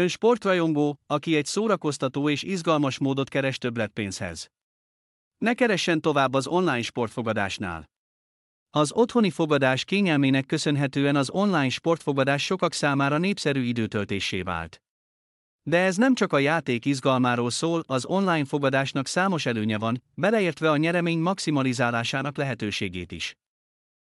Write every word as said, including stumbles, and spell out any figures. Ön sportrajongó, aki egy szórakoztató és izgalmas módot keres többletpénzhez. Ne keressen tovább az online sportfogadásnál. Az otthoni fogadás kényelmének köszönhetően az online sportfogadás sokak számára népszerű időtöltéssé vált. De ez nem csak a játék izgalmáról szól, az online fogadásnak számos előnye van, beleértve a nyeremény maximalizálásának lehetőségét is.